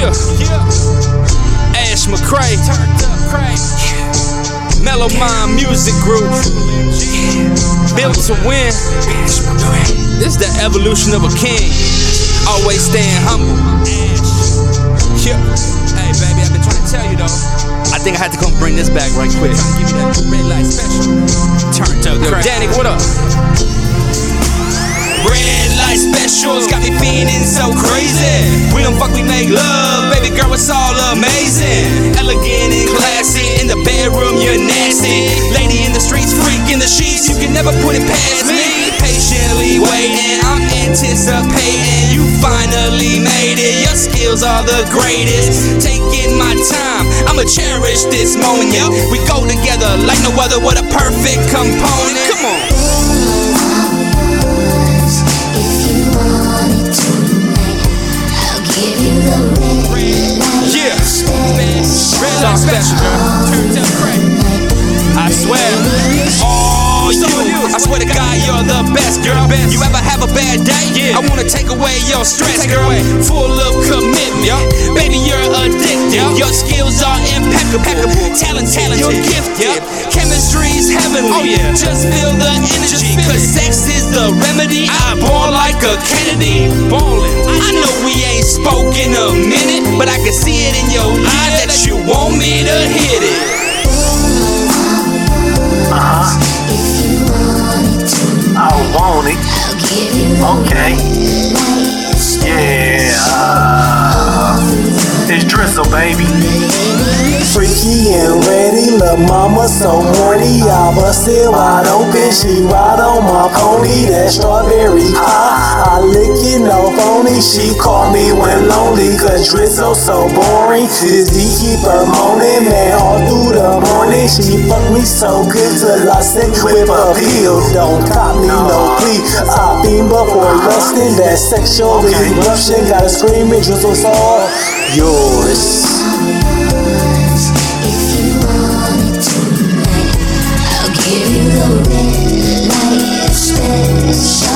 Yeah. A$H McCrae, yeah. Mellow Mind Music Group, yeah. Built to win. This the evolution of a king. Always staying humble. Yeah. Hey baby, I've been trying to tell you though. I think I had to come bring this back right quick. Give me that red light special. Turned up. Yo, Danik, what up? Red light specials got me feeling so crazy. We don't fuck, we make love. Baby girl, it's all amazing. Elegant and classy. In the bedroom, you're nasty. Lady in the streets, freak in the sheets. You can never put it past me. Patiently waiting, I'm anticipating. You finally made it. Your skills are the greatest. Taking my time, I'ma cherish this moment. Yeah, we go together like no other. What a perfect component. Come on. If you want it tonight, I'll give you the red light. Yeah, red light special. I swear, all you. I swear to God, you're the best, girl. You ever have a bad day? Yeah. I wanna take away your stress, girl. Full of commitment, baby, you're addicted. Your skills are impeccable. Talented, you're gifted. Chemistry's heavenly. Oh, yeah. Just feel the energy. Cause sex is the remedy. I born like a Kennedy. I know we ain't spoken a minute, but I can see it in your eyes that you want me to hit it. Okay. Yeah. It's Drizzo, baby. Freaky and ready, lil' mama so horny. I bust it wide open, she ride on my pony. That strawberry pie, I lick it, no phony. She called me when lonely, cause Drizzo so boring. His D keep her moaning, man, all through the morning. She fucked me so good till I sick with a pill. Don't cop me, no plea. I beam before rusting, that sexual eruption. Gotta scream it, Drizzo so hard. Yours. If you want it tonight, I'll give you the red light special.